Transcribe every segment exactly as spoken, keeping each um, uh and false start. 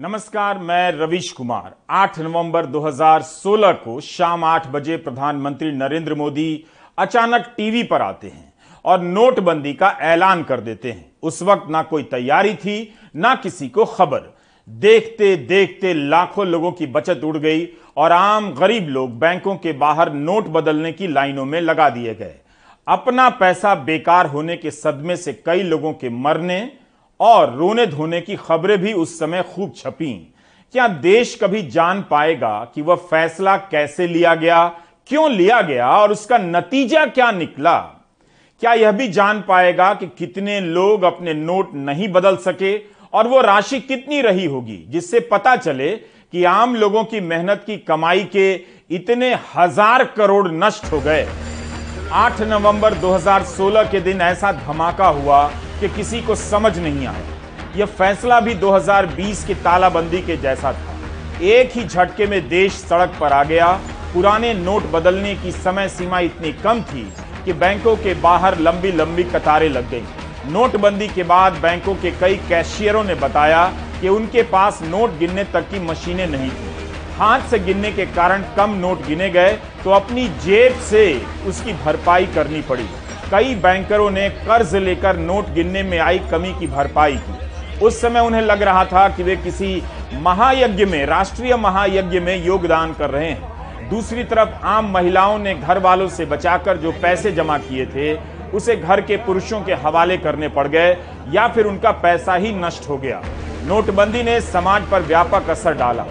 नमस्कार, मैं रविश कुमार। आठ नवंबर दो हज़ार सोलह को शाम आठ बजे प्रधानमंत्री नरेंद्र मोदी अचानक टीवी पर आते हैं और नोटबंदी का ऐलान कर देते हैं। उस वक्त ना कोई तैयारी थी, ना किसी को खबर। देखते देखते लाखों लोगों की बचत उड़ गई और आम गरीब लोग बैंकों के बाहर नोट बदलने की लाइनों में लगा दिए गए। अपना पैसा बेकार होने के सदमे से कई लोगों के मरने और रोने धोने की खबरें भी उस समय खूब छपीं। क्या देश कभी जान पाएगा कि वह फैसला कैसे लिया गया, क्यों लिया गया और उसका नतीजा क्या निकला? क्या यह भी जान पाएगा कि कितने लोग अपने नोट नहीं बदल सके और वो राशि कितनी रही होगी, जिससे पता चले कि आम लोगों की मेहनत की कमाई के इतने हजार करोड़ नष्ट हो गए। आठ नवंबर दो हज़ार सोलह के दिन ऐसा धमाका हुआ कि किसी को समझ नहीं आया। यह फैसला भी दो हज़ार बीस की तालाबंदी के जैसा था। एक ही झटके में देश सड़क पर आ गया। पुराने नोट बदलने की समय सीमा इतनी कम थी कि बैंकों के बाहर लंबी लंबी कतारें लग गई। नोटबंदी के बाद बैंकों के कई कैशियरों ने बताया कि उनके पास नोट गिनने तक की मशीनें नहीं थी। हाथ से गिनने के कारण कम नोट गिने गए तो अपनी जेब से उसकी भरपाई करनी पड़ी। कई बैंकरों ने कर्ज लेकर नोट गिनने में आई कमी की भरपाई की। उस समय उन्हें लग रहा था कि वे किसी महायज्ञ में, राष्ट्रीय महायज्ञ में योगदान कर रहे हैं। दूसरी तरफ आम महिलाओं ने घर वालों से बचाकर जो पैसे जमा किए थे उसे घर के पुरुषों के हवाले करने पड़ गए या फिर उनका पैसा ही नष्ट हो गया। नोटबंदी ने समाज पर व्यापक असर डाला।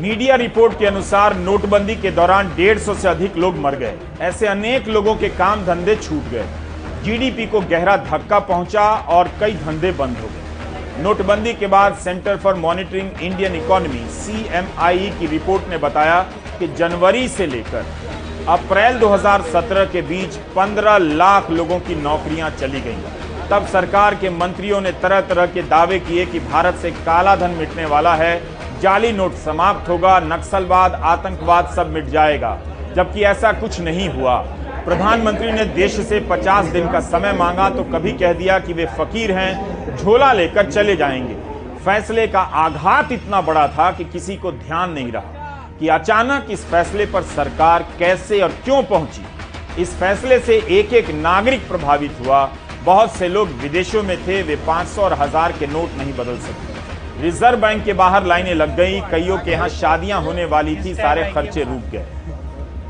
मीडिया रिपोर्ट के अनुसार नोटबंदी के दौरान डेढ़ सौ से अधिक लोग मर गए। ऐसे अनेक लोगों के काम धंधे छूट गए। जीडीपी को गहरा धक्का पहुंचा और कई धंधे बंद हो गए। नोटबंदी के बाद centre for monitoring Indian economy (C M I E) की रिपोर्ट ने बताया कि जनवरी से लेकर अप्रैल दो हज़ार सत्रह के बीच पंद्रह लाख लोगों की नौकरियां चली गईं। तब सरकार के मंत्रियों ने तरह तरह के दावे किए कि भारत से काला धन मिटने वाला है, जाली नोट समाप्त होगा, नक्सलवाद, आतंकवाद सब मिट जाएगा, जबकि ऐसा कुछ नहीं हुआ। प्रधानमंत्री ने देश से पचास दिन का समय मांगा तो कभी कह दिया कि वे फकीर हैं, झोला लेकर चले जाएंगे। फैसले का आघात इतना बड़ा था कि किसी को ध्यान नहीं रहा कि अचानक इस फैसले पर सरकार कैसे और क्यों पहुंची। इस फैसले से एक एक नागरिक प्रभावित हुआ। बहुत से लोग विदेशों में थे, वे पाँच सौ और हजार के नोट नहीं बदल सकते। रिजर्व बैंक के बाहर लाइनें लग गई। कईयों के यहाँ शादियां होने वाली थी, सारे खर्चे रुक गए।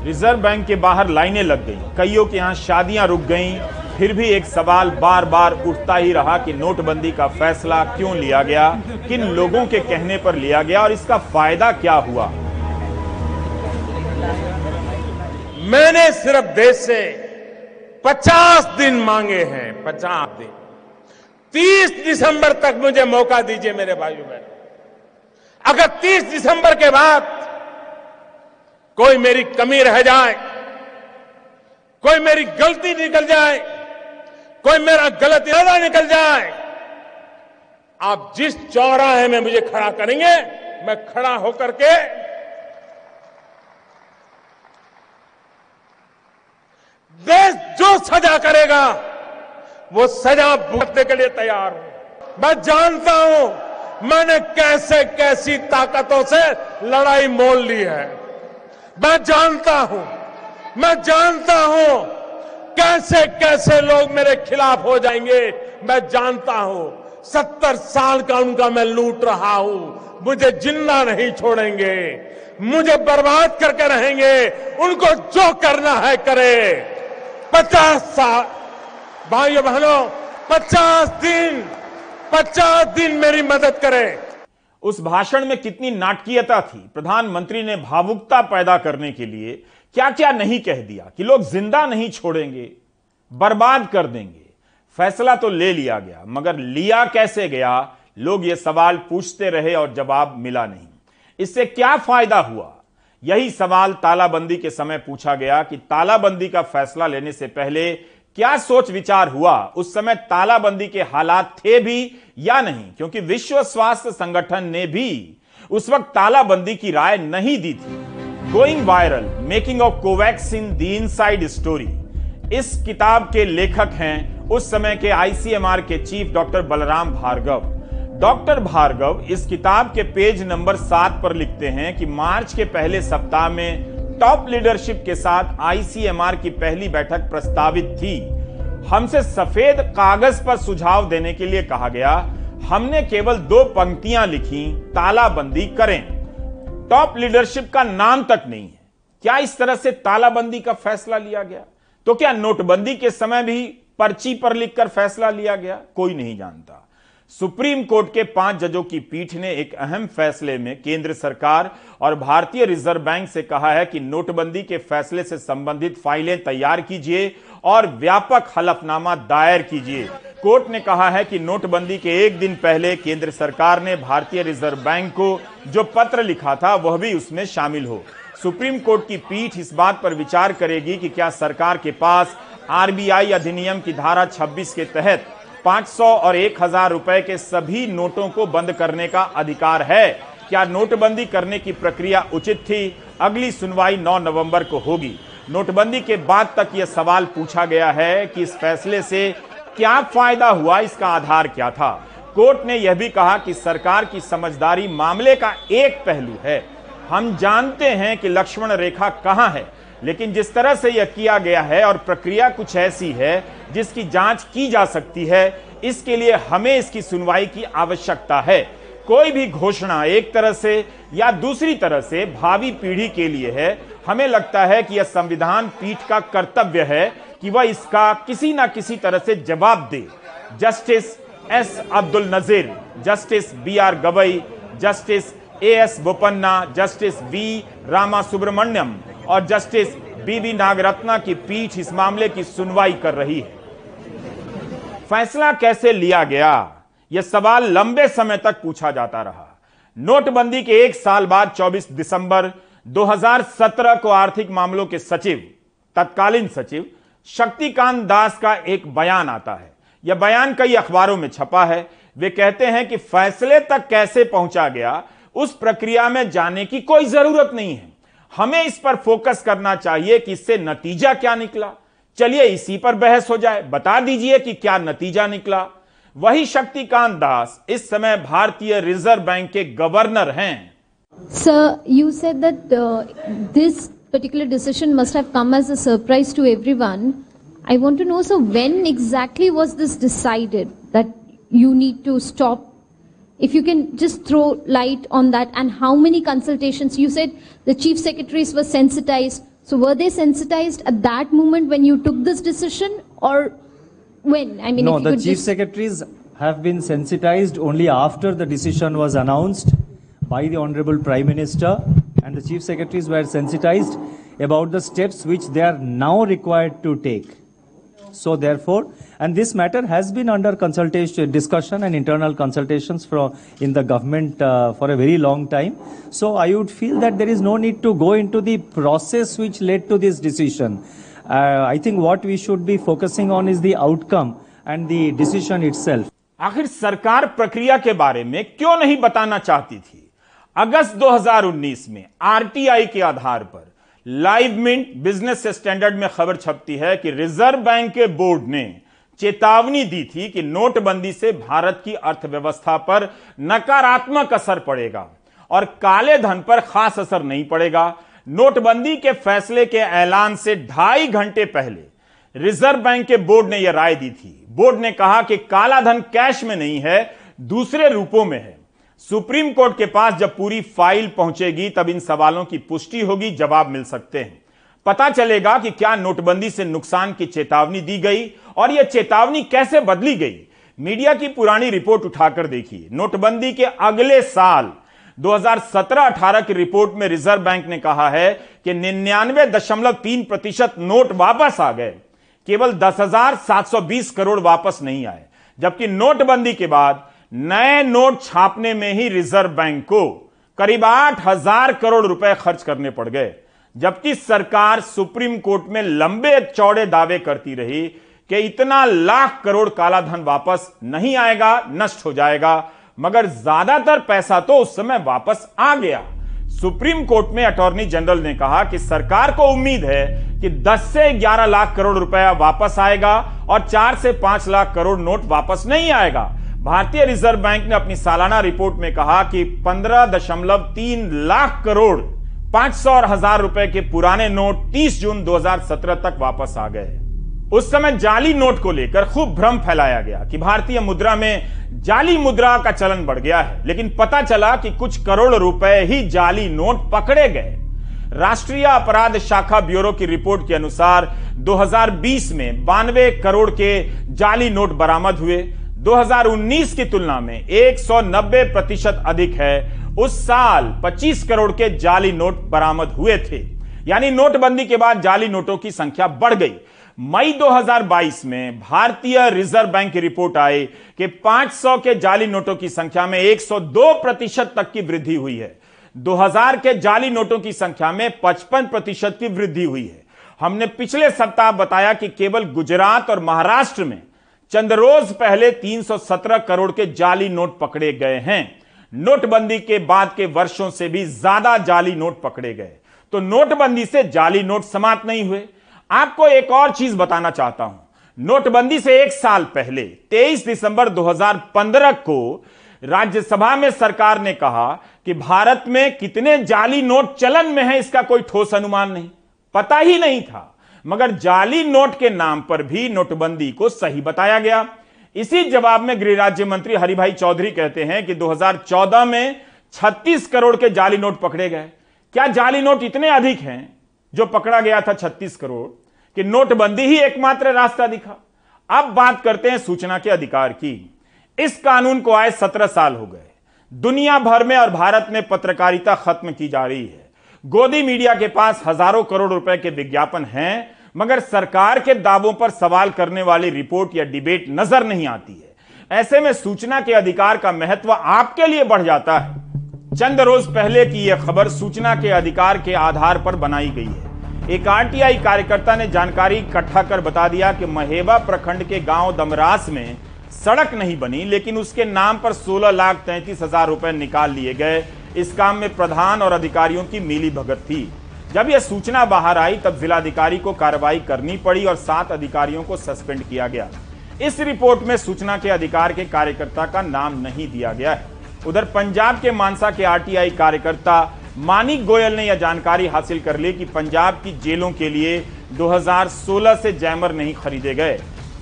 रिजर्व बैंक के बाहर लाइनें लग गई, कईयों के यहाँ शादियां रुक गईं। फिर भी एक सवाल बार बार उठता ही रहा कि नोटबंदी का फैसला क्यों लिया गया, किन लोगों के कहने पर लिया गया और इसका फायदा क्या हुआ। मैंने सिर्फ देश से पचास दिन मांगे हैं, पचास दिन तीस दिसंबर तक मुझे मौका दीजिए मेरे भाइयों बहनों। अगर तीस दिसंबर के बाद कोई मेरी कमी रह जाए, कोई मेरी गलती निकल जाए, कोई मेरा गलत इरादा निकल जाए, आप जिस चौराहे में मुझे खड़ा करेंगे मैं खड़ा होकर के देश जो सजा करेगा वो सजा भुगतने के लिए तैयार हूं। मैं जानता हूं मैंने कैसे कैसी ताकतों से लड़ाई मोल ली है। मैं जानता हूं मैं जानता हूं कैसे कैसे लोग मेरे खिलाफ हो जाएंगे। मैं जानता हूं सत्तर साल का उनका मैं लूट रहा हूं। मुझे जिंदा नहीं छोड़ेंगे, मुझे बर्बाद करके रहेंगे। उनको जो करना है करे। पचास साल भाइयों बहनों, पचास दिन पचास दिन मेरी मदद करें। उस भाषण में कितनी नाटकीयता थी। प्रधानमंत्री ने भावुकता पैदा करने के लिए क्या क्या नहीं कह दिया कि लोग जिंदा नहीं छोड़ेंगे, बर्बाद कर देंगे। फैसला तो ले लिया गया, मगर लिया कैसे गया, लोग ये सवाल पूछते रहे और जवाब मिला नहीं। इससे क्या फायदा हुआ? यही सवाल तालाबंदी के समय पूछा गया कि तालाबंदी का फैसला लेने से पहले क्या सोच विचार हुआ। उस समय तालाबंदी के हालात थे भी या नहीं, क्योंकि विश्व स्वास्थ्य संगठन ने भी उस वक्त तालाबंदी की राय नहीं दी थी। Going viral, making of Covaxin, the inside story, इस किताब के लेखक हैं उस समय के आई सी एम आर के chief doctor Balram Bhargava. Doctor Bhargava इस किताब के पेज नंबर सात पर लिखते हैं कि मार्च के पहले सप्ताह में टॉप लीडरशिप के साथ आई सी एम आर की पहली बैठक प्रस्तावित थी। हमसे सफेद कागज पर सुझाव देने के लिए कहा गया। हमने केवल दो पंक्तियां लिखी, तालाबंदी करें। टॉप लीडरशिप का नाम तक नहीं है। क्या इस तरह से तालाबंदी का फैसला लिया गया? तो क्या नोटबंदी के समय भी पर्ची पर लिखकर फैसला लिया गया? कोई नहीं जानता। सुप्रीम कोर्ट के पांच जजों की पीठ ने एक अहम फैसले में केंद्र सरकार और भारतीय रिजर्व बैंक से कहा है कि नोटबंदी के फैसले से संबंधित फाइलें तैयार कीजिए और व्यापक हलफनामा दायर कीजिए। कोर्ट ने कहा है कि नोटबंदी के एक दिन पहले केंद्र सरकार ने भारतीय रिजर्व बैंक को जो पत्र लिखा था वह भी उसमें शामिल हो। सुप्रीम कोर्ट की पीठ इस बात पर विचार करेगी कि क्या सरकार के पास आर बी आई अधिनियम की धारा छब्बीस के तहत पाँच सौ और एक हज़ार रुपए के सभी नोटों को बंद करने का अधिकार है। क्या नोटबंदी करने की प्रक्रिया उचित थी? अगली सुनवाई नौ नवंबर को होगी। नोटबंदी के बाद तक यह सवाल पूछा गया है कि इस फैसले से क्या फायदा हुआ, इसका आधार क्या था। कोर्ट ने यह भी कहा कि सरकार की समझदारी मामले का एक पहलू है। हम जानते हैं कि लक्ष्मण रेखा कहां है, लेकिन जिस तरह से यह किया गया है और प्रक्रिया कुछ ऐसी है जिसकी जांच की जा सकती है, इसके लिए हमें इसकी सुनवाई की आवश्यकता है। कोई भी घोषणा एक तरह से या दूसरी तरह से भावी पीढ़ी के लिए है। हमें लगता है कि यह संविधान पीठ का कर्तव्य है कि वह इसका किसी ना किसी तरह से जवाब दे। Justice S Abdul Nazeer, justice B R Gavai, justice A S Bopanna, justice V Rama Subramanian और जस्टिस बीवी नागरत्ना की पीठ इस मामले की सुनवाई कर रही है। फैसला कैसे लिया गया, यह सवाल लंबे समय तक पूछा जाता रहा। नोटबंदी के एक साल बाद चौबीस दिसंबर दो हज़ार सत्रह को आर्थिक मामलों के सचिव, तत्कालीन सचिव शक्तिकांत दास का एक बयान आता है। यह बयान कई अखबारों में छपा है। वे कहते हैं कि फैसले तक कैसे पहुंचा गया उस प्रक्रिया में जाने की कोई जरूरत नहीं है। हमें इस पर फोकस करना चाहिए कि इससे नतीजा क्या निकला। चलिए इसी पर बहस हो जाए, बता दीजिए कि क्या नतीजा निकला। वही शक्तिकांत दास इस समय भारतीय रिजर्व बैंक के गवर्नर हैं। Sir, you said that uh, this particular decision must have come as a surprise to everyone. I want to know, sir, when exactly was this decided that you need to stop? If you can just throw light on that, and how many consultations? You said the chief secretaries were sensitized. So were they sensitized at that moment when you took this decision, or when? I mean, no, if you the chief secretaries have been sensitized only after the decision was announced by the Honorable Prime Minister, and the chief secretaries were sensitized about the steps which they are now required to take. So therefore, and this matter has been under consultation, discussion and internal consultations from in the government uh, for a very long time. So I would feel that there is no need to go into the process which led to this decision. Uh, I think what we should be focusing on is the outcome and the decision itself. आखिर सरकार प्रक्रिया के बारे में क्यों नहीं बताना चाहती थी? अगस्त दो हज़ार उन्नीस में आर टी आई के आधार पर लाइव मिंट बिजनेस स्टैंडर्ड में खबर छपती है कि रिजर्व बैंक के बोर्ड ने चेतावनी दी थी कि नोटबंदी से भारत की अर्थव्यवस्था पर नकारात्मक असर पड़ेगा और काले धन पर खास असर नहीं पड़ेगा। नोटबंदी के फैसले के ऐलान से ढाई घंटे पहले रिजर्व बैंक के बोर्ड ने यह राय दी थी। बोर्ड ने कहा कि काला धन कैश में नहीं है, दूसरे रूपों में है। सुप्रीम कोर्ट के पास जब पूरी फाइल पहुंचेगी तब इन सवालों की पुष्टि होगी, जवाब मिल सकते हैं। पता चलेगा कि क्या नोटबंदी से नुकसान की चेतावनी दी गई और यह चेतावनी कैसे बदली गई। मीडिया की पुरानी रिपोर्ट उठाकर देखिए। नोटबंदी के अगले साल दो हज़ार सत्रह अठारह की रिपोर्ट में रिजर्व बैंक ने कहा है कि निन्यानवे दशमलव तीन प्रतिशत नोट वापस आ गए, केवल दस हजार सात सौ बीस करोड़ वापस नहीं आए। जबकि नोटबंदी के बाद नए नोट छापने में ही रिजर्व बैंक को करीब आठ हजार करोड़ रुपए खर्च करने पड़ गए। जबकि सरकार सुप्रीम कोर्ट में लंबे चौड़े दावे करती रही कि इतना लाख करोड़ काला धन वापस नहीं आएगा, नष्ट हो जाएगा, मगर ज्यादातर पैसा तो उस समय वापस आ गया। सुप्रीम कोर्ट में अटॉर्नी जनरल ने कहा कि सरकार को उम्मीद है कि दस से ग्यारह लाख करोड़ रुपया वापस आएगा और चार से पांच लाख करोड़ नोट वापस नहीं आएगा। भारतीय रिजर्व बैंक ने अपनी सालाना रिपोर्ट में कहा कि पंद्रह दशमलव तीन लाख करोड़ पांच सौ और हजार रुपए के पुराने नोट तीस जून दो हजार सत्रह तक वापस आ गए। उस समय जाली नोट को लेकर खूब भ्रम फैलाया गया कि भारतीय मुद्रा में जाली मुद्रा का चलन बढ़ गया है, लेकिन पता चला कि कुछ करोड़ रुपए ही जाली नोट पकड़े गए। राष्ट्रीय अपराध शाखा ब्यूरो की रिपोर्ट के अनुसार दो हजार बीस में बानवे करोड़ के जाली नोट बरामद हुए। दो हजार उन्नीस की तुलना में एक सौ नब्बे प्रतिशत अधिक है। उस साल पच्चीस करोड़ के जाली नोट बरामद हुए थे, यानी नोटबंदी के बाद जाली नोटों की संख्या बढ़ गई। मई दो हजार बाईस में भारतीय रिजर्व बैंक की रिपोर्ट आई कि पांच सौ के जाली नोटों की संख्या में एक सौ दो प्रतिशत तक की वृद्धि हुई है। दो हजार के जाली नोटों की संख्या में पचपन प्रतिशत की वृद्धि हुई है। हमने पिछले सप्ताह बताया कि केवल गुजरात और महाराष्ट्र में चंद रोज पहले तीन सौ सत्रह करोड़ के जाली नोट पकड़े गए हैं। नोटबंदी के बाद के वर्षों से भी ज्यादा जाली नोट पकड़े गए, तो नोटबंदी से जाली नोट समाप्त नहीं हुए। आपको एक और चीज बताना चाहता हूं, नोटबंदी से एक साल पहले तेईस दिसंबर दो हजार पंद्रह को राज्यसभा में सरकार ने कहा कि भारत में कितने जाली नोट चलन में है इसका कोई ठोस अनुमान नहीं, पता ही नहीं था, मगर जाली नोट के नाम पर भी नोटबंदी को सही बताया गया। इसी जवाब में गृह राज्य मंत्री हरिभाई चौधरी कहते हैं कि दो हजार चौदह में छत्तीस करोड़ के जाली नोट पकड़े गए। क्या जाली नोट इतने अधिक हैं जो पकड़ा गया था छत्तीस करोड़ कि नोटबंदी ही एकमात्र रास्ता दिखा? अब बात करते हैं सूचना के अधिकार की। इस कानून को आए सत्रह साल हो गए। दुनिया भर में और भारत में पत्रकारिता खत्म की जा रही है। गोदी मीडिया के पास हजारों करोड़ रुपए के विज्ञापन हैं, मगर सरकार के दावों पर सवाल करने वाली रिपोर्ट या डिबेट नजर नहीं आती है। ऐसे में सूचना के अधिकार का महत्व आपके लिए बढ़ जाता है। चंद रोज पहले की यह खबर सूचना के अधिकार के आधार पर बनाई गई है। एक आरटीआई कार्यकर्ता ने जानकारी इकट्ठा कर बता दिया कि महेवा प्रखंड के गांव दमरास में सड़क नहीं बनी, लेकिन उसके नाम पर सोलह लाख तैंतीस हजार रुपए निकाल लिए गए। इस काम में प्रधान और अधिकारियों की मिलीभगत थी। जब यह सूचना बाहर आई तब जिलाधिकारी को कार्रवाई करनी पड़ी और सात अधिकारियों को सस्पेंड किया गया। इस रिपोर्ट में सूचना के अधिकार के कार्यकर्ता का नाम नहीं दिया गया है। उधर पंजाब के मानसा के आरटीआई कार्यकर्ता मानिक गोयल ने यह जानकारी हासिल कर ली कि पंजाब की जेलों के लिए दो हजार सोलह से जैमर नहीं खरीदे गए।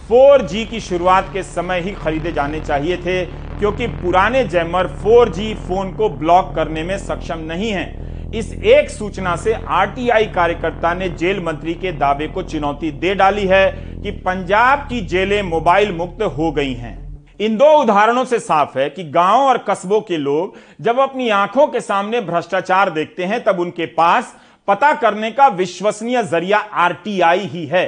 फोर जी की शुरुआत के समय ही खरीदे जाने चाहिए थे, क्योंकि पुराने जैमर फोर जी फोन को ब्लॉक करने में सक्षम नहीं है। इस एक सूचना से आरटीआई कार्यकर्ता ने जेल मंत्री के दावे को चुनौती दे डाली है कि पंजाब की जेलें मोबाइल मुक्त हो गई हैं। इन दो उदाहरणों से साफ है कि गांव और कस्बों के लोग जब अपनी आंखों के सामने भ्रष्टाचार देखते हैं तब उनके पास पता करने का विश्वसनीय जरिया आरटीआई ही है।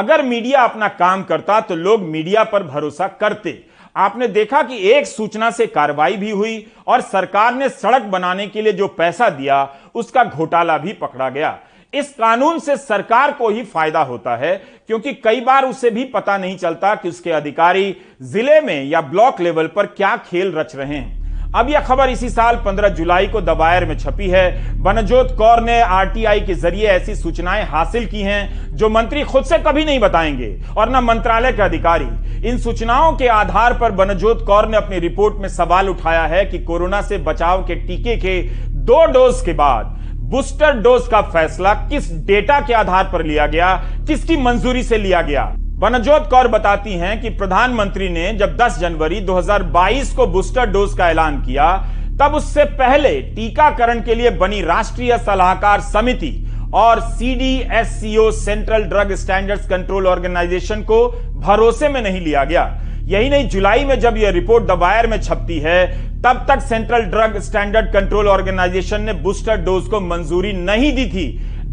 अगर मीडिया अपना काम करता तो लोग मीडिया पर भरोसा करते। आपने देखा कि एक सूचना से कार्रवाई भी हुई और सरकार ने सड़क बनाने के लिए जो पैसा दिया उसका घोटाला भी पकड़ा गया। इस कानून से सरकार को ही फायदा होता है, क्योंकि कई बार उसे भी पता नहीं चलता कि उसके अधिकारी जिले में या ब्लॉक लेवल पर क्या खेल रच रहे हैं। अब यह खबर इसी साल पंद्रह जुलाई को द वायर में छपी है। बनजोत कौर ने आरटीआई के जरिए ऐसी सूचनाएं हासिल की हैं जो मंत्री खुद से कभी नहीं बताएंगे और न मंत्रालय के अधिकारी। इन सूचनाओं के आधार पर बनजोत कौर ने अपनी रिपोर्ट में सवाल उठाया है कि कोरोना से बचाव के टीके के दो डोज के बाद बूस्टर डोज का फैसला किस डेटा के आधार पर लिया गया, किसकी मंजूरी से लिया गया। बनजोत कौर बताती हैं कि प्रधानमंत्री ने जब दस जनवरी दो हजार बाईस को बूस्टर डोज का ऐलान किया तब उससे पहले टीकाकरण के लिए बनी राष्ट्रीय सलाहकार समिति और CDSCO central drug standards control organisation को भरोसे में नहीं लिया गया। यही नहीं, जुलाई में जब यह रिपोर्ट द वायर में छपती है तब तक central drug standard control organisation ने बूस्टर डोज को मंजूरी नहीं दी थी,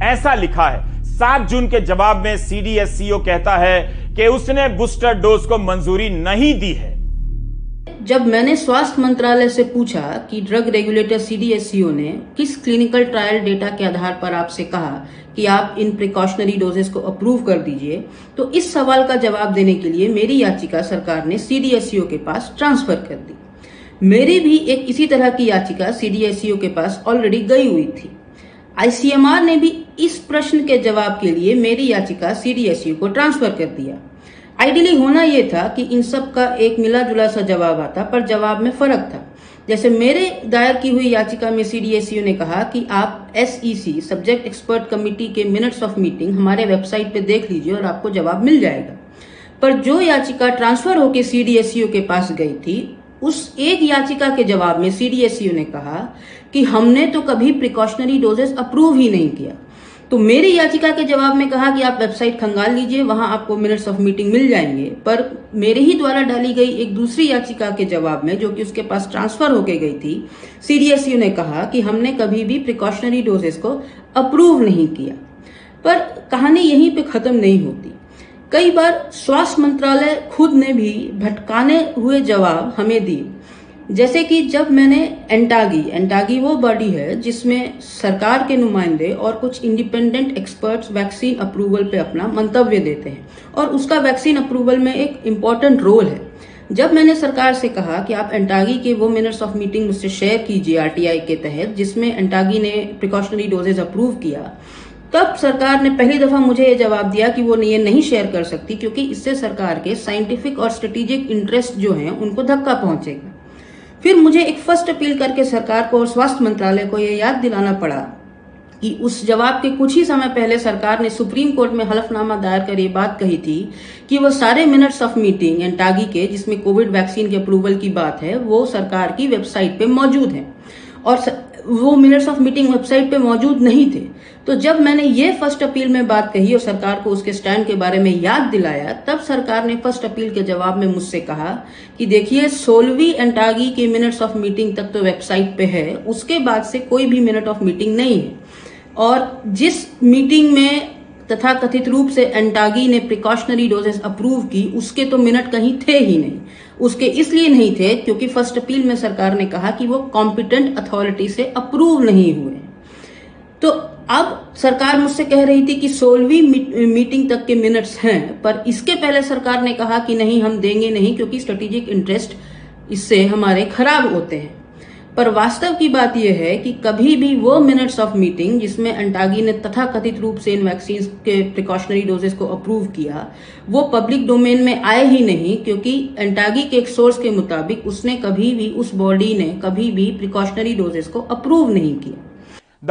ऐसा लिखा है। सात जून के जवाब में सीडीएससीओ कहता है कि उसने बूस्टर डोज को मंजूरी नहीं दी है। जब मैंने स्वास्थ्य मंत्रालय से पूछा कि ड्रग रेगुलेटर सीडीएससीओ ने किस क्लिनिकल ट्रायल डेटा के आधार पर आपसे कहा कि आप इन प्रिकॉशनरी डोजेस को अप्रूव कर दीजिए, तो इस सवाल का जवाब देने के लिए मेरी याचिका सरकार ने सीडीएससीओ के पास ट्रांसफर कर दी। मेरी भी एक इसी तरह की याचिका सीडीएससीओ के पास ऑलरेडी गई हुई थी। आईसीएमआर ने भी इस प्रश्न के जवाब के लिए मेरी याचिका सीडीएससीओ को ट्रांसफर कर दिया। आइडियली होना यह था कि इन सब का एक मिला जुला सा जवाब आता, पर जवाब में फर्क था। जैसे मेरे दायर की हुई याचिका में सीडीएसयू ने कहा कि आप एसईसी सब्जेक्ट एक्सपर्ट कमिटी के मिनट्स ऑफ मीटिंग हमारे वेबसाइट पे देख लीजिए और आपको जवाब मिल जाएगा। पर जो याचिका ट्रांसफर होकर सीडीएसयू के पास गई थी, उस एक याचिका के जवाब में सीडीएसयू ने कहा कि हमने तो कभी प्रिकॉशनरी डोजेस अप्रूव ही नहीं किया। तो मेरी याचिका के जवाब में कहा कि आप वेबसाइट खंगाल लीजिए, वहां आपको मिनट्स ऑफ मीटिंग मिल जाएंगे। पर मेरे ही द्वारा डाली गई एक दूसरी याचिका के जवाब में, जो कि उसके पास ट्रांसफर होके गई थी, सीडीएसयू ने कहा कि हमने कभी भी प्रिकॉशनरी डोजेस को अप्रूव नहीं किया। पर कहानी यहीं पे खत्म नहीं होती। कई बार स्वास्थ्य मंत्रालय खुद ने भी भटकाने हुए जवाब हमें दिए, जैसे कि जब मैंने एंटागी एंटागी वो बॉडी है जिसमें सरकार के नुमाइंदे और कुछ इंडिपेंडेंट एक्सपर्ट्स वैक्सीन अप्रूवल पे अपना मंतव्य देते हैं और उसका वैक्सीन अप्रूवल में एक इम्पॉर्टेंट रोल है। जब मैंने सरकार से कहा कि आप एंटागी के वो मिनट्स ऑफ मीटिंग मुझसे शेयर कीजिए आरटीआई के तहत जिसमें एंटागी ने प्रिकॉशनरी डोजेज अप्रूव किया, तब सरकार ने पहली दफा मुझे ये जवाब दिया कि वो ये नहीं शेयर कर सकती क्योंकि इससे सरकार के साइंटिफिक और स्ट्रेटेजिक इंटरेस्ट जो हैं उनको धक्का पहुंचेगा। फिर मुझे एक फर्स्ट अपील करके सरकार को और स्वास्थ्य मंत्रालय को ये याद दिलाना पड़ा कि उस जवाब के कुछ ही समय पहले सरकार ने सुप्रीम कोर्ट में हलफनामा दायर कर ये बात कही थी कि वो सारे मिनट्स ऑफ मीटिंग एंटागी के, जिसमें कोविड वैक्सीन के अप्रूवल की बात है, वो सरकार की वेबसाइट पे मौजूद है और वो मिनट्स ऑफ मीटिंग वेबसाइट पे मौजूद नहीं थे। तो जब मैंने ये फर्स्ट अपील में बात कही और सरकार को उसके स्टैंड के बारे में याद दिलाया, तब सरकार ने फर्स्ट अपील के जवाब में मुझसे कहा कि देखिए, सोलहवीं एंटागी के मिनट्स ऑफ मीटिंग तक तो वेबसाइट पे है, उसके बाद से कोई भी मिनट ऑफ मीटिंग नहीं है। और जिस मीटिंग में तथा कथित रूप से एंटागी ने प्रिकॉशनरी डोजेस अप्रूव की, उसके तो मिनट कहीं थे ही नहीं। उसके इसलिए नहीं थे क्योंकि फर्स्ट अपील में सरकार ने कहा कि वो कॉम्पिटेंट अथॉरिटी से अप्रूव नहीं हुए। तो अब सरकार मुझसे कह रही थी कि सोलहवीं मीटिंग तक के मिनट्स हैं, पर इसके पहले सरकार ने कहा कि नहीं, हम देंगे नहीं क्योंकि स्ट्रेटेजिक इंटरेस्ट इससे हमारे खराब होते हैं। पर वास्तव की बात यह है कि कभी भी वो मिनट्स ऑफ मीटिंग जिसमें एंटागी ने तथाकथित रूप से इन वैक्सीन के प्रिकॉशनरी डोजेस को अप्रूव किया, वो पब्लिक डोमेन में आए ही नहीं क्योंकि एंटागी के एक सोर्स के मुताबिक उसने कभी भी, उस बॉडी ने कभी भी प्रिकॉशनरी डोजेस को अप्रूव नहीं किया।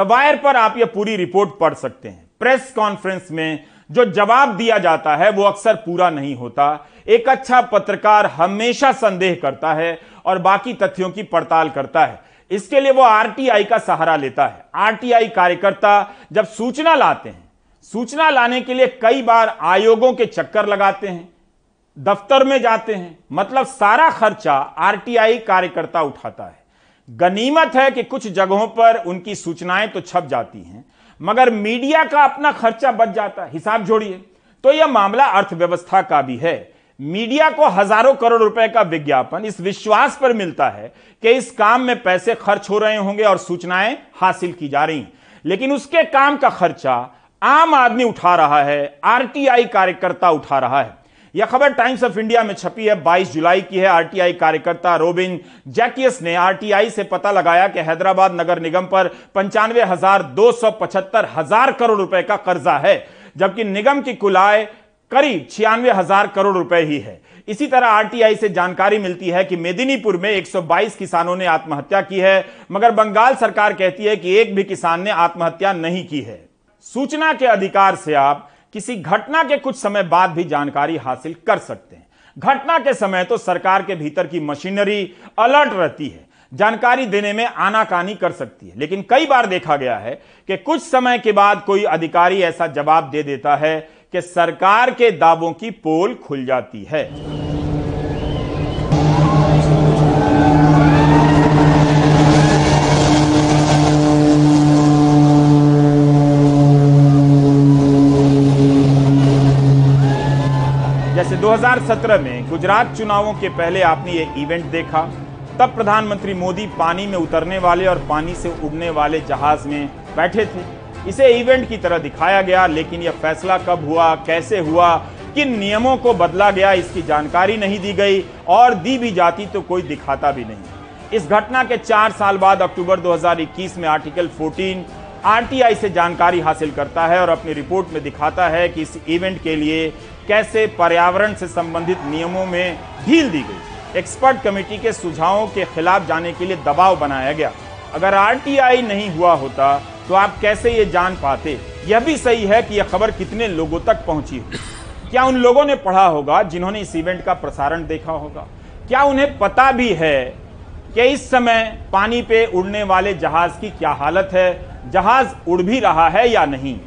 द वायर पर आप यह पूरी रिपोर्ट पढ़ सकते हैं। प्रेस कॉन्फ्रेंस में जो जवाब दिया जाता है वो अक्सर पूरा नहीं होता। एक अच्छा पत्रकार हमेशा संदेह करता है और बाकी तथ्यों की पड़ताल करता है। इसके लिए वो आरटीआई का सहारा लेता है। आरटीआई कार्यकर्ता जब सूचना लाते हैं, सूचना लाने के लिए कई बार आयोगों के चक्कर लगाते हैं, दफ्तर में जाते हैं, मतलब सारा खर्चा आरटीआई कार्यकर्ता उठाता है। गनीमत है कि कुछ जगहों पर उनकी सूचनाएं तो छप जाती हैं, मगर मीडिया का अपना खर्चा बच जाता है। हिसाब जोड़िए तो यह मामला अर्थव्यवस्था का भी है। मीडिया को हजारों करोड़ रुपए का विज्ञापन इस विश्वास पर मिलता है कि इस काम में पैसे खर्च हो रहे होंगे और सूचनाएं हासिल की जा रही हैं, लेकिन उसके काम का खर्चा आम आदमी उठा रहा है, आरटीआई कार्यकर्ता उठा रहा है। यह खबर टाइम्स ऑफ इंडिया में छपी है, बाईस जुलाई की है। आरटीआई कार्यकर्ता रोबिन जैकियस ने आरटीआई से पता लगाया कि हैदराबाद नगर निगम पर पंचानवे हजार दो सौ पचहत्तर हजार करोड़ रुपए का कर्जा है, जबकि निगम की कुल आय करीब छियानवे हजार करोड़ रुपए ही है। इसी तरह आरटीआई से जानकारी मिलती है कि मेदिनीपुर में एक सौ बाईस किसानों ने आत्महत्या की है, मगर बंगाल सरकार कहती है कि एक भी किसान ने आत्महत्या नहीं की है। सूचना के अधिकार से आप किसी घटना के कुछ समय बाद भी जानकारी हासिल कर सकते हैं। घटना के समय तो सरकार के भीतर की मशीनरी अलर्ट रहती है, जानकारी देने में आनाकानी कर सकती है, लेकिन कई बार देखा गया है कि कुछ समय के बाद कोई अधिकारी ऐसा जवाब दे देता है कि सरकार के दावों की पोल खुल जाती है। जैसे दो हज़ार सत्रह में गुजरात चुनावों के पहले आपने ये इवेंट देखा, तब प्रधानमंत्री मोदी पानी में उतरने वाले और पानी से उड़ने वाले जहाज में बैठे थे। इसे इवेंट की तरह दिखाया गया, लेकिन यह फैसला कब हुआ, कैसे हुआ, किन नियमों को बदला गया, इसकी जानकारी नहीं दी गई और दी भी जाती तो कोई दिखाता भी नहीं। इस घटना के चार साल बाद अक्टूबर दो हज़ार इक्कीस में आर्टिकल चौदह आरटीआई से जानकारी हासिल करता है और अपनी रिपोर्ट में दिखाता है कि इस इवेंट के लिए कैसे पर्यावरण से संबंधित नियमों में ढील दी गई। एक्सपर्ट कमेटी के सुझावों के खिलाफ जाने के लिए दबाव बनाया गया। अगर आरटीआई नहीं हुआ होता तो आप कैसे ये जान पाते। यह भी सही है कि यह खबर कितने लोगों तक पहुंची हो, क्या उन लोगों ने पढ़ा होगा जिन्होंने इस इवेंट का प्रसारण देखा होगा, क्या उन्हें पता भी है कि इस समय पानी पे उड़ने वाले जहाज की क्या हालत है, जहाज उड़ भी रहा है या नहीं।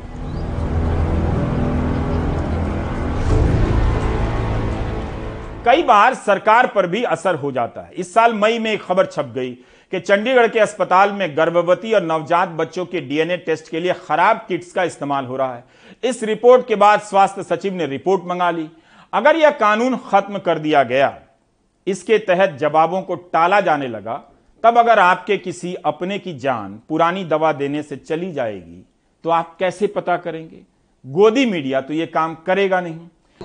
कई बार सरकार पर भी असर हो जाता है। इस साल मई में एक खबर छप गई कि चंडीगढ़ के अस्पताल में गर्भवती और नवजात बच्चों के डीएनए टेस्ट के लिए खराब किट्स का इस्तेमाल हो रहा है। इस रिपोर्ट के बाद स्वास्थ्य सचिव ने रिपोर्ट मंगा ली। अगर यह कानून खत्म कर दिया गया, इसके तहत जवाबों को टाला जाने लगा, तब अगर आपके किसी अपने की जान पुरानी दवा देने से चली जाएगी तो आप कैसे पता करेंगे। गोदी मीडिया तो ये काम करेगा नहीं।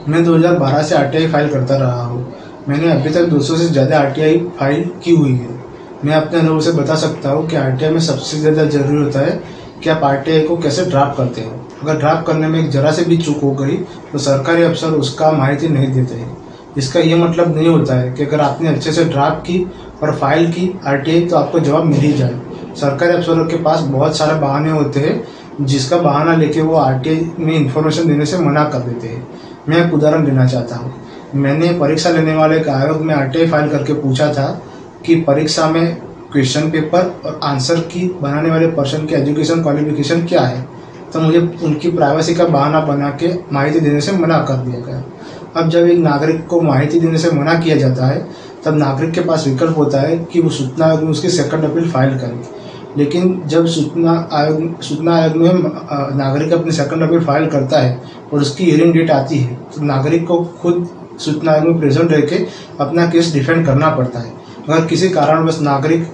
मैं दो हज़ार बारह से आरटीआई फाइल करता रहा हूँ। मैंने अभी तक दो सौ से ज्यादा आरटीआई फाइल की हुई है। मैं अपने अनुभव से बता सकता हूँ कि आरटीआई में सबसे ज्यादा जरूरी होता है कि आप आरटीआई को कैसे ड्राफ्ट करते हो। अगर ड्राफ्ट करने में जरा से भी चूक हो गई तो सरकारी अफसर उसका माहिती नहीं देते हैं। इसका ये मतलब नहीं होता है कि अगर आपने अच्छे से ड्राफ्ट की और फाइल की आरटीआई तो आपको जवाब मिल ही जाए। सरकारी अफसरों के पास बहुत सारे बहाने होते हैं, जिसका बहाना लेके वो आरटीआई में इंफॉर्मेशन देने से मना कर देते हैं। मैं एक उदाहरण देना चाहता हूँ। मैंने परीक्षा लेने वाले एक आयोग में आरटीआई फाइल करके पूछा था कि परीक्षा में क्वेश्चन पेपर और आंसर की बनाने वाले पर्सन की एजुकेशन क्वालिफिकेशन क्या है, तो मुझे उनकी प्राइवेसी का बहाना बना के माहिती देने से मना कर दिया गया। अब जब एक नागरिक को माहिती देने से मना किया जाता है, तब नागरिक के पास विकल्प होता है कि वो सूचना आयोग में उसकी सेकंड अपील फाइल करे। लेकिन जब सूचना आयोग सूचना आयोग में नागरिक अपनी सेकंड अपील फाइल करता है और उसकी हियरिंग डेट आती है, तो नागरिक को खुद सूचना आयोग में प्रेजेंट रह के अपना केस डिफेंड करना पड़ता है। अगर किसी कारणवश नागरिक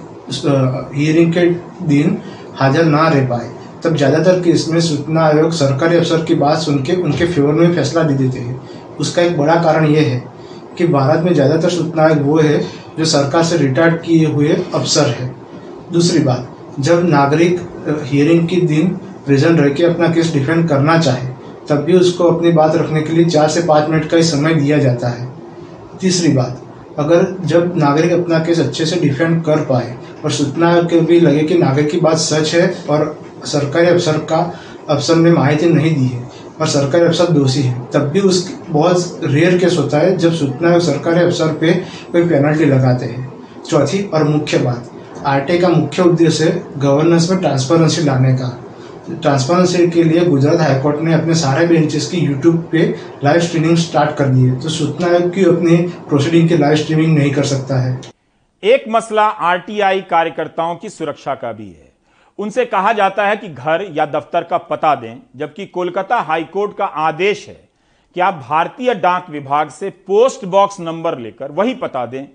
हियरिंग के दिन हाजिर ना रह पाए, तब ज़्यादातर केस में सूचना आयोग सरकारी अफसर की बात सुन के उनके फेवर में फैसला दे देते हैं। उसका एक बड़ा कारण यह है कि भारत में ज़्यादातर सूचना आयोग वो है जो सरकार से रिटायर्ड किए हुए अफसर है। दूसरी बात, जब नागरिक हियरिंग के दिन प्रेजेंट रह के अपना केस डिफेंड करना चाहे, तब भी उसको अपनी बात रखने के लिए चार से पाँच मिनट का ही समय दिया जाता है। तीसरी बात, अगर जब नागरिक अपना केस अच्छे से डिफेंड कर पाए और सूचना आयोग को भी लगे कि नागरिक की बात सच है और सरकारी अफसर का अफसर ने माहिती नहीं दी है और सरकारी अफसर दोषी है, तब भी उस बहुत रेयर केस होता है जब सूचना आयोग सरकारी अफसर पे कोई पेनल्टी लगाते हैं। चौथी और मुख्य बात, आरटीआई का मुख्य उद्देश्य है गवर्नेंस में ट्रांसपेरेंसी लाने का। ट्रांसपेरेंसी के लिए गुजरात हाईकोर्ट ने अपने सारे बेंचेस की यूट्यूब पे लाइव स्ट्रीमिंग स्टार्ट कर दी है, तो सूचना आयोग की अपने प्रोसीडिंग की लाइव स्ट्रीमिंग नहीं कर सकता है। एक मसला आरटीआई कार्यकर्ताओं की सुरक्षा का भी है। उनसे कहा जाता है कि घर या दफ्तर का पता दें, जबकि कोलकाता हाईकोर्ट का आदेश है कि आप भारतीय डाक विभाग से पोस्ट बॉक्स नंबर लेकर वही पता दें।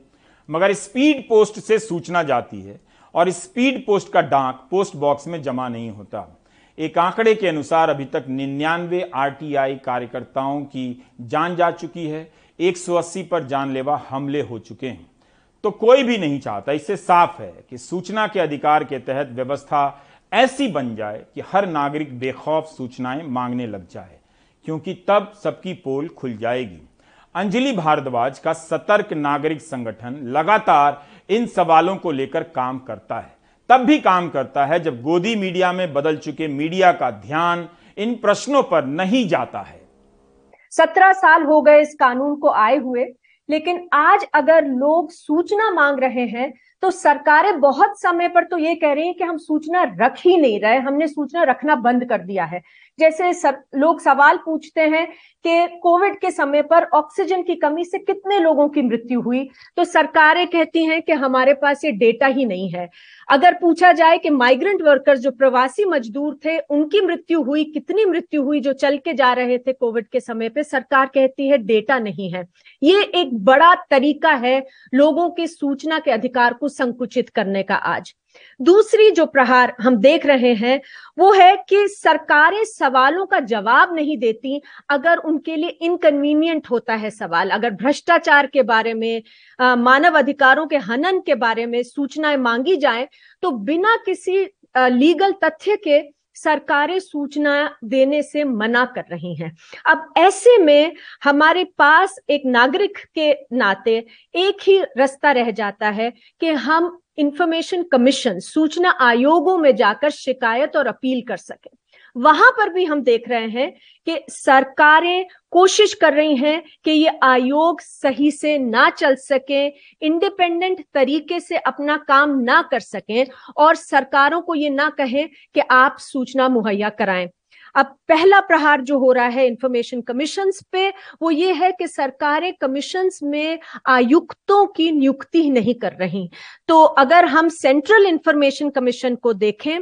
मगर स्पीड पोस्ट से सूचना जाती है और स्पीड पोस्ट का डाक पोस्ट बॉक्स में जमा नहीं होता। एक आंकड़े के अनुसार अभी तक निन्यानवे आरटीआई कार्यकर्ताओं की जान जा चुकी है, एक सौ अस्सी पर जानलेवा हमले हो चुके हैं। तो कोई भी नहीं चाहता। इससे साफ है कि सूचना के अधिकार के तहत व्यवस्था ऐसी बन जाए कि हर नागरिक बेखौफ सूचनाएं मांगने लग जाए, क्योंकि तब सबकी पोल खुल जाएगी। अंजलि भारद्वाज का सतर्क नागरिक संगठन लगातार इन सवालों को लेकर काम करता है, तब भी काम करता है जब गोदी मीडिया में बदल चुके मीडिया का ध्यान इन प्रश्नों पर नहीं जाता है। सत्रह साल हो गए इस कानून को आए हुए, लेकिन आज अगर लोग सूचना मांग रहे हैं तो सरकारें बहुत समय पर तो ये कह रही हैं कि हम सूचना रख ही नहीं रहे, हमने सूचना रखना बंद कर दिया है। जैसे सर, लोग सवाल पूछते हैं कि कोविड के समय पर ऑक्सीजन की कमी से कितने लोगों की मृत्यु हुई, तो सरकारें कहती हैं कि हमारे पास ये डेटा ही नहीं है। अगर पूछा जाए कि माइग्रेंट वर्कर्स जो प्रवासी मजदूर थे उनकी मृत्यु हुई, कितनी मृत्यु हुई जो चल के जा रहे थे कोविड के समय पे, सरकार कहती है डेटा नहीं है। ये एक बड़ा तरीका है लोगों के सूचना के अधिकार को संकुचित करने का। आज दूसरी जो प्रहार हम देख रहे हैं वो है कि सरकारें सवालों का जवाब नहीं देती अगर उनके लिए इनकन्वीनियंट होता है सवाल। अगर भ्रष्टाचार के बारे में, मानव अधिकारों के हनन के बारे में सूचनाएं मांगी जाए तो बिना किसी लीगल तथ्य के सरकारें सूचना देने से मना कर रही हैं। अब ऐसे में हमारे पास एक नागरिक के नाते एक ही रास्ता रह जाता है कि हम इंफॉर्मेशन कमीशन, सूचना आयोगों में जाकर शिकायत और अपील कर सकें। वहां पर भी हम देख रहे हैं कि सरकारें कोशिश कर रही हैं कि ये आयोग सही से ना चल सकें, इंडिपेंडेंट तरीके से अपना काम ना कर सकें और सरकारों को ये ना कहें कि आप सूचना मुहैया कराएं। अब पहला प्रहार जो हो रहा है इंफॉर्मेशन कमीशंस पे वो ये है कि सरकारें कमीशंस में आयुक्तों की नियुक्ति नहीं कर रही। तो अगर हम सेंट्रल इंफॉर्मेशन कमीशन को देखें,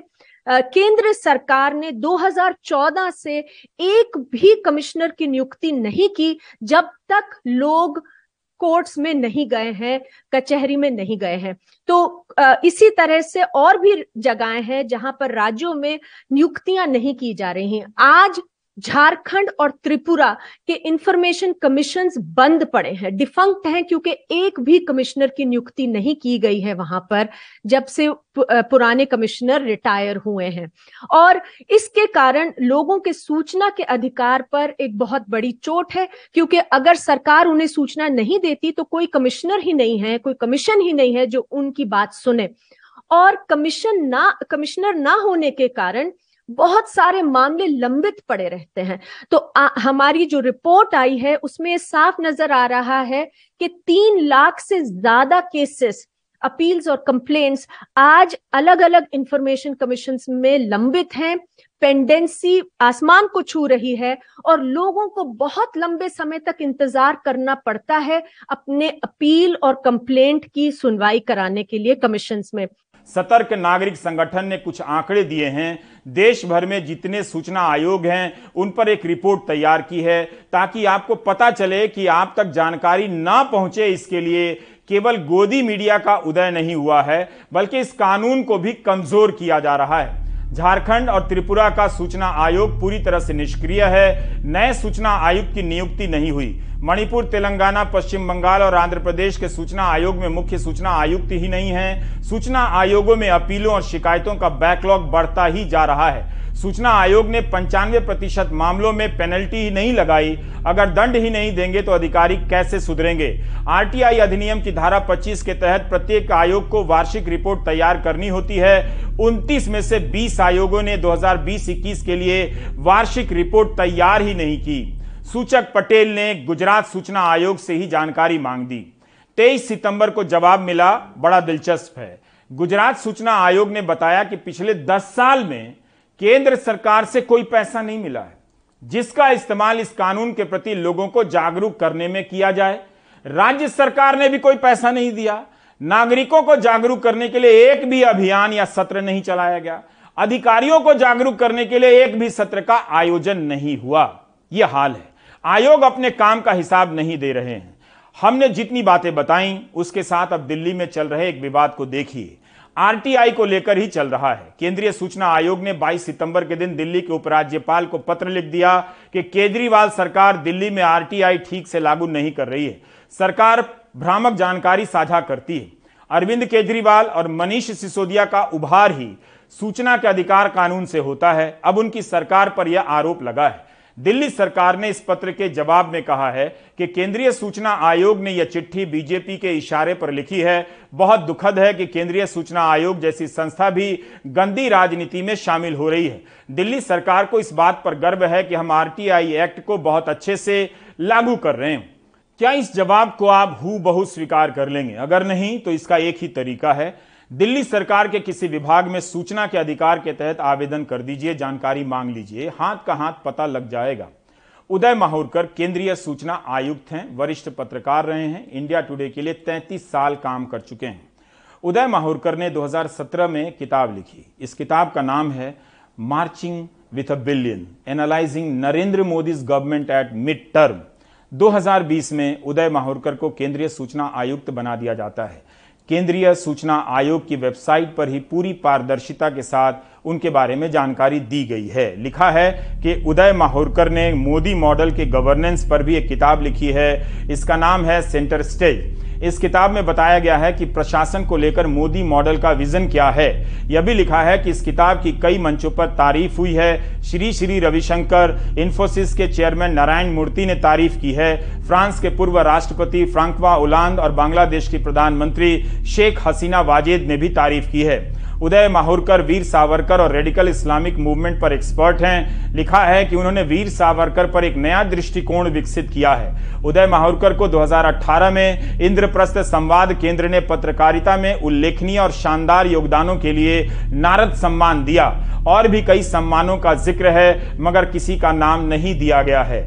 केंद्र सरकार ने दो हज़ार चौदह से एक भी कमिश्नर की नियुक्ति नहीं की जब तक लोग कोर्ट्स में नहीं गए हैं, कचहरी में नहीं गए हैं। तो इसी तरह से और भी जगहें हैं जहां पर राज्यों में नियुक्तियां नहीं की जा रही हैं। आज झारखंड और त्रिपुरा के इंफॉर्मेशन कमीशंस बंद पड़े हैं, डिफंक्ट हैं, क्योंकि एक भी कमिश्नर की नियुक्ति नहीं की गई है वहां पर जब से पुराने कमिश्नर रिटायर हुए हैं। और इसके कारण लोगों के सूचना के अधिकार पर एक बहुत बड़ी चोट है, क्योंकि अगर सरकार उन्हें सूचना नहीं देती तो कोई कमिश्नर ही नहीं है, कोई कमीशन ही नहीं है जो उनकी बात सुने। और कमीशन ना कमिश्नर ना होने के कारण बहुत सारे मामले लंबित पड़े रहते हैं। तो आ, हमारी जो रिपोर्ट आई है उसमें साफ नजर आ रहा है कि तीन लाख से ज्यादा केसेस, अपील्स और कंप्लेंट्स आज अलग अलग इंफॉर्मेशन कमीशंस में लंबित हैं। पेंडेंसी आसमान को छू रही है और लोगों को बहुत लंबे समय तक इंतजार करना पड़ता है अपने अपील और कंप्लेंट की सुनवाई कराने के लिए कमीशंस में। सतर्क नागरिक संगठन ने कुछ आंकड़े दिए हैं। देश भर में जितने सूचना आयोग हैं उन पर एक रिपोर्ट तैयार की है ताकि आपको पता चले कि आप तक जानकारी ना पहुंचे। इसके लिए केवल गोदी मीडिया का उदय नहीं हुआ है बल्कि इस कानून को भी कमजोर किया जा रहा है। झारखंड और त्रिपुरा का सूचना आयोग पूरी तरह से निष्क्रिय है। नए सूचना आयुक्त की नियुक्ति नहीं हुई। मणिपुर, तेलंगाना, पश्चिम बंगाल और आंध्र प्रदेश के सूचना आयोग में मुख्य सूचना आयुक्त ही नहीं है। सूचना आयोगों में अपीलों और शिकायतों का बैकलॉग बढ़ता ही जा रहा है। सूचना आयोग ने पंचानवे प्रतिशत मामलों में पेनल्टी ही नहीं लगाई। अगर दंड ही नहीं देंगे तो अधिकारी कैसे सुधरेंगे। आरटीआई अधिनियम की धारा पच्चीस के तहत प्रत्येक आयोग को वार्षिक रिपोर्ट तैयार करनी होती है। उनतीस में से बीस आयोगों ने दो हजार बीस इक्कीस के लिए वार्षिक रिपोर्ट तैयार ही नहीं की। सूचक पटेल ने गुजरात सूचना आयोग से ही जानकारी मांग दी। तेईस सितंबर को जवाब मिला, बड़ा दिलचस्प है। गुजरात सूचना आयोग ने बताया कि पिछले दस साल में केंद्र सरकार से कोई पैसा नहीं मिला है जिसका इस्तेमाल इस कानून के प्रति लोगों को जागरूक करने में किया जाए। राज्य सरकार ने भी कोई पैसा नहीं दिया। नागरिकों को जागरूक करने के लिए एक भी अभियान या सत्र नहीं चलाया गया। अधिकारियों को जागरूक करने के लिए एक भी सत्र का आयोजन नहीं हुआ। यह हाल है। आयोग अपने काम का हिसाब नहीं दे रहे हैं। हमने जितनी बातें बताई उसके साथ अब दिल्ली में चल रहे एक विवाद को देखिए। आरटीआई को लेकर ही चल रहा है। केंद्रीय सूचना आयोग ने बाईस सितंबर के दिन दिल्ली के उपराज्यपाल को पत्र लिख दिया कि केजरीवाल सरकार दिल्ली में आरटीआई ठीक से लागू नहीं कर रही है। सरकार भ्रामक जानकारी साझा करती है। अरविंद केजरीवाल और मनीष सिसोदिया का उभार ही सूचना के अधिकार कानून से होता है। अब उनकी सरकार पर यह आरोप लगा है। दिल्ली सरकार ने इस पत्र के जवाब में कहा है कि केंद्रीय सूचना आयोग ने यह चिट्ठी बीजेपी के इशारे पर लिखी है। बहुत दुखद है कि केंद्रीय सूचना आयोग जैसी संस्था भी गंदी राजनीति में शामिल हो रही है। दिल्ली सरकार को इस बात पर गर्व है कि हम आरटीआई एक्ट को बहुत अच्छे से लागू कर रहे हैं। क्या इस जवाब को आप हूबहू स्वीकार कर लेंगे? अगर नहीं तो इसका एक ही तरीका है, दिल्ली सरकार के किसी विभाग में सूचना के अधिकार के तहत आवेदन कर दीजिए, जानकारी मांग लीजिए, हाथ का हाथ पता लग जाएगा। उदय माहुरकर केंद्रीय सूचना आयुक्त हैं, वरिष्ठ पत्रकार रहे हैं, इंडिया टुडे के लिए तैंतीस साल काम कर चुके हैं। उदय माहुरकर ने दो हज़ार सत्रह में किताब लिखी। इस किताब का नाम है marching with a billion, analysing Narendra Modi's government at mid term. दो हज़ार बीस में उदय माहुरकर को केंद्रीय सूचना आयुक्त बना दिया जाता है। केंद्रीय सूचना आयोग की वेबसाइट पर ही पूरी पारदर्शिता के साथ उनके बारे में जानकारी दी गई है। लिखा है कि उदय माहुरकर ने मोदी मॉडल के गवर्नेंस पर भी एक किताब लिखी है, इसका नाम है सेंटर स्टेज। इस किताब में बताया गया है कि प्रशासन को लेकर मोदी मॉडल का विजन क्या है। यह भी लिखा है कि इस किताब की कई मंचों पर तारीफ हुई है। श्री श्री रविशंकर, इंफोसिस के चेयरमैन नारायण मूर्ति ने तारीफ की है। फ्रांस के पूर्व राष्ट्रपति फ्रांकवा ओलांद और बांग्लादेश की प्रधानमंत्री शेख हसीना वाजिद ने भी तारीफ की है। उदय माहुरकर वीर सावरकर और रेडिकल इस्लामिक मूवमेंट पर एक्सपर्ट हैं। लिखा है कि उन्होंने वीर सावरकर पर एक नया दृष्टिकोण विकसित किया है। उदय माहुरकर को दो हज़ार अठारह में इंद्रप्रस्थ संवाद केंद्र ने पत्रकारिता में उल्लेखनीय और शानदार योगदानों के लिए नारद सम्मान दिया और भी कई सम्मानों का जिक्र है, मगर किसी का नाम नहीं दिया गया है।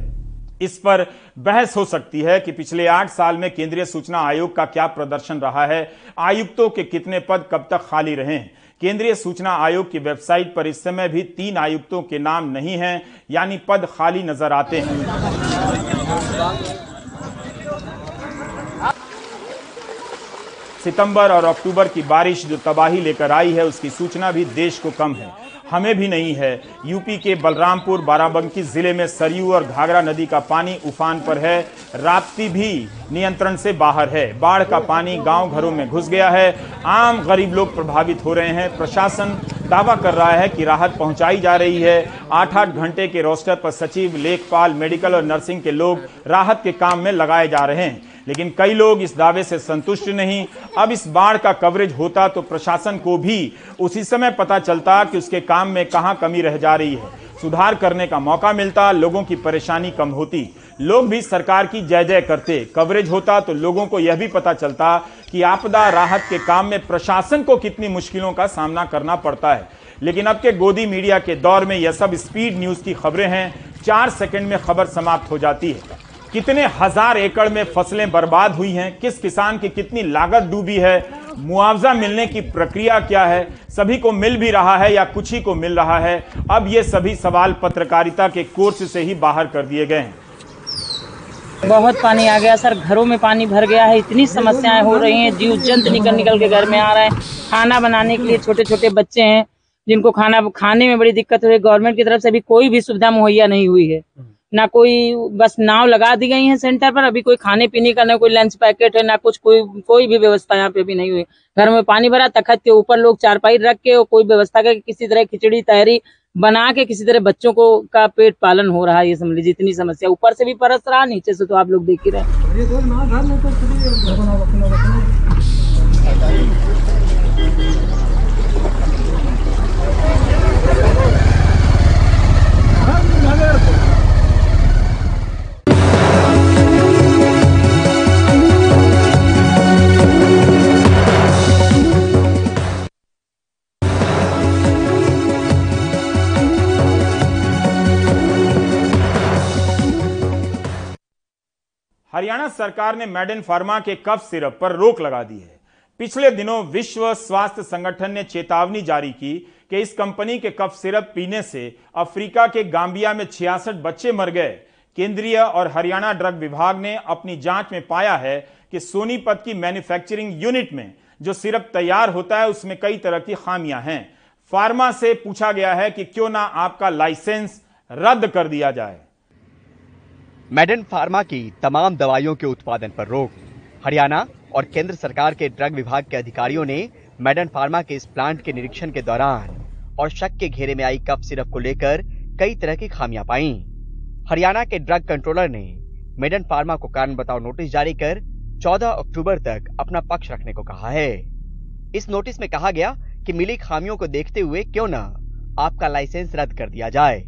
इस पर बहस हो सकती है कि पिछले आठ साल में केंद्रीय सूचना आयोग का क्या प्रदर्शन रहा है, आयुक्तों के कितने पद कब तक खाली रहे हैं। केंद्रीय सूचना आयोग की वेबसाइट पर इस समय भी तीन आयुक्तों के नाम नहीं हैं, यानी पद खाली नजर आते हैं। सितंबर और अक्टूबर की बारिश जो तबाही लेकर आई है, उसकी सूचना भी देश को कम है, हमें भी नहीं है। यूपी के बलरामपुर बाराबंकी जिले में सरयू और घाघरा नदी का पानी उफान पर है। राप्ती भी नियंत्रण से बाहर है। बाढ़ का पानी गांव घरों में घुस गया है। आम गरीब लोग प्रभावित हो रहे हैं। प्रशासन दावा कर रहा है कि राहत पहुंचाई जा रही है। आठ आठ घंटे के रोस्टर पर सचिव, लेखपाल, मेडिकल और नर्सिंग के लोग राहत के काम में लगाए जा रहे हैं, लेकिन कई लोग इस दावे से संतुष्ट नहीं। अब इस बाढ़ का कवरेज होता तो प्रशासन को भी उसी समय पता चलता कि उसके काम में कहां कमी रह जा रही है, सुधार करने का मौका मिलता, लोगों की परेशानी कम होती, लोग भी सरकार की जय जय करते। कवरेज होता तो लोगों को यह भी पता चलता कि आपदा राहत के काम में प्रशासन को कितनी मुश्किलों का सामना करना पड़ता है। लेकिन अब के गोदी मीडिया के दौर में यह सब स्पीड न्यूज़ की खबरें हैं। चार सेकंड में खबर समाप्त हो जाती है। कितने हजार एकड़ में फसलें बर्बाद हुई हैं, किस किसान की कितनी लागत डूबी है, मुआवजा मिलने की प्रक्रिया क्या है, सभी को मिल भी रहा है या कुछ ही को मिल रहा है। अब ये सभी सवाल पत्रकारिता के कोर्स से ही बाहर कर दिए गए हैं। बहुत पानी आ गया सर, घरों में पानी भर गया है। इतनी समस्याएं हो रही हैं, जीव जंतु निकल निकल के घर में आ रहे हैं। खाना बनाने के लिए छोटे छोटे बच्चे हैं जिनको खाना खाने में बड़ी दिक्कत हो रही है। गवर्नमेंट की तरफ से अभी कोई भी सुविधा मुहैया नहीं हुई है, ना कोई, बस नाव लगा दी गई है सेंटर पर। अभी कोई खाने पीने का, ना कोई लंच पैकेट है, ना कुछ, कोई कोई भी व्यवस्था यहाँ पे भी नहीं हुई। घर में पानी भरा, तखत के ऊपर लोग चारपाई रख के और कोई व्यवस्था करके किसी तरह खिचड़ी तहरी बना के किसी तरह बच्चों को का पेट पालन हो रहा है। ये समझ लीजिए इतनी समस्या, ऊपर से भी परस रहा, नीचे से तो आप लोग देख ही रहे हैं। हरियाणा सरकार ने मेडन फार्मा के कफ सिरप पर रोक लगा दी है। पिछले दिनों विश्व स्वास्थ्य संगठन ने चेतावनी जारी की कि इस कंपनी के कफ सिरप पीने से अफ्रीका के गाम्बिया में छियासठ बच्चे मर गए। केंद्रीय और हरियाणा ड्रग विभाग ने अपनी जांच में पाया है कि सोनीपत की मैन्युफैक्चरिंग यूनिट में जो सिरप तैयार होता है उसमें कई तरह की खामियां हैं। फार्मा से पूछा गया है कि क्यों ना आपका लाइसेंस रद्द कर दिया जाए। मेडन फार्मा की तमाम दवाइयों के उत्पादन पर रोक। हरियाणा और केंद्र सरकार के ड्रग विभाग के अधिकारियों ने मेडन फार्मा के इस प्लांट के निरीक्षण के दौरान और शक के घेरे में आई कफ सिरप को लेकर कई तरह की खामियां पाई। हरियाणा के ड्रग कंट्रोलर ने मेडन फार्मा को कारण बताओ नोटिस जारी कर चौदह अक्टूबर तक अपना पक्ष रखने को कहा है। इस नोटिस में कहा गया कि मिली खामियों को देखते हुए क्यों न आपका लाइसेंस रद्द कर दिया जाए।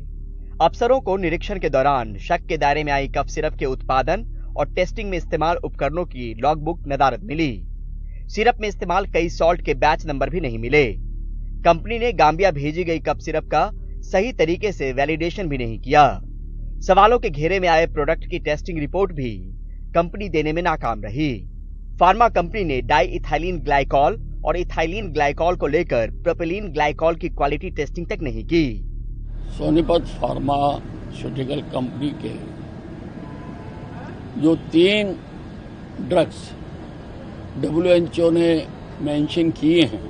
अफसरों को निरीक्षण के दौरान शक के दायरे में आई कफ सिरप के उत्पादन और टेस्टिंग में इस्तेमाल उपकरणों की लॉगबुक नदारत मिली। सिरप में इस्तेमाल कई सॉल्ट के बैच नंबर भी नहीं मिले। कंपनी ने गाम्बिया भेजी गई कफ सिरप का सही तरीके से वैलिडेशन भी नहीं किया। सवालों के घेरे में आए प्रोडक्ट की टेस्टिंग रिपोर्ट भी कंपनी देने में नाकाम रही। फार्मा कंपनी ने डाई इथाइलिन ग्लाइकॉल और इथाइलिन ग्लाइकॉल को लेकर प्रोपिलीन ग्लाइकॉल की क्वालिटी टेस्टिंग तक नहीं की। सोनीपत फार्मास्यूटिकल कंपनी के जो तीन ड्रग्स डब्ल्यू एच ओ ने मेंशन किए हैं,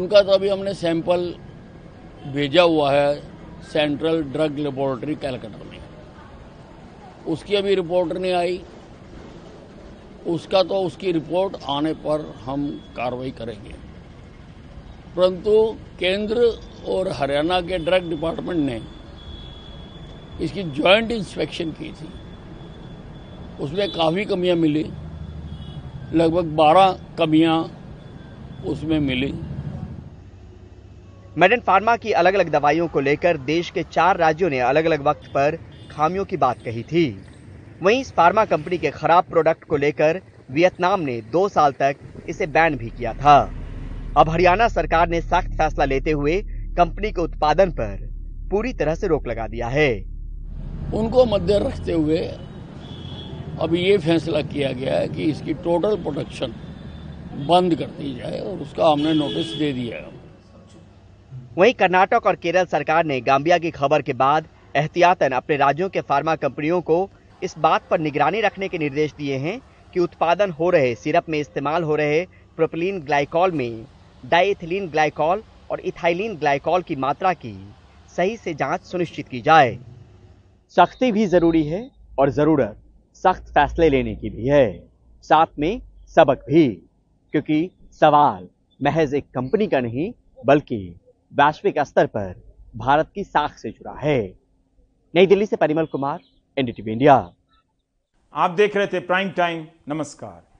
उनका तो अभी हमने सैंपल भेजा हुआ है सेंट्रल ड्रग लेबोरेटरी कलकत्ता में, उसकी अभी रिपोर्ट नहीं आई। उसका तो उसकी रिपोर्ट आने पर हम कार्रवाई करेंगे, परंतु केंद्र और हरियाणा के ड्रग डिपार्टमेंट ने इसकी जॉइंट इंस्पेक्शन की थी, उसमें काफ़ी कमियां मिली, लगभग बारह कमियां उसमें मिली। मेडन फार्मा की अलग अलग दवाइयों को लेकर देश के चार राज्यों ने अलग अलग वक्त पर खामियों की बात कही थी। वहीं इस फार्मा कंपनी के खराब प्रोडक्ट को लेकर वियतनाम ने दो साल तक इसे बैन भी किया था। अब हरियाणा सरकार ने सख्त फैसला लेते हुए कंपनी के उत्पादन पर पूरी तरह से रोक लगा दिया है। उनको मद्दे रखते हुए अब ये फैसला किया गया है कि इसकी टोटल प्रोडक्शन बंद कर दी जाए और उसका हमने नोटिस दे दिया है। वहीं कर्नाटक और केरल सरकार ने गाम्बिया की खबर के बाद एहतियातन अपने राज्यों के फार्मा कंपनियों को इस बात पर निगरानी रखने के निर्देश दिए हैं कि उत्पादन हो रहे सिरप में इस्तेमाल हो रहे प्रोपिलीन ग्लाइकॉल में डाइएथिलीन ग्लाइकॉल और इथाइलीन ग्लाइकॉल की मात्रा की सही से जांच सुनिश्चित की जाए। सख्ती भी जरूरी है और जरूरत सख्त फैसले लेने की भी है, साथ में सबक भी, क्योंकि सवाल महज एक कंपनी का नहीं बल्कि वैश्विक स्तर पर भारत की साख से जुड़ा है। नई दिल्ली से परिमल कुमार, एनडीटीवी इंडिया। आप देख रहे थे प्राइम टाइम। नमस्कार।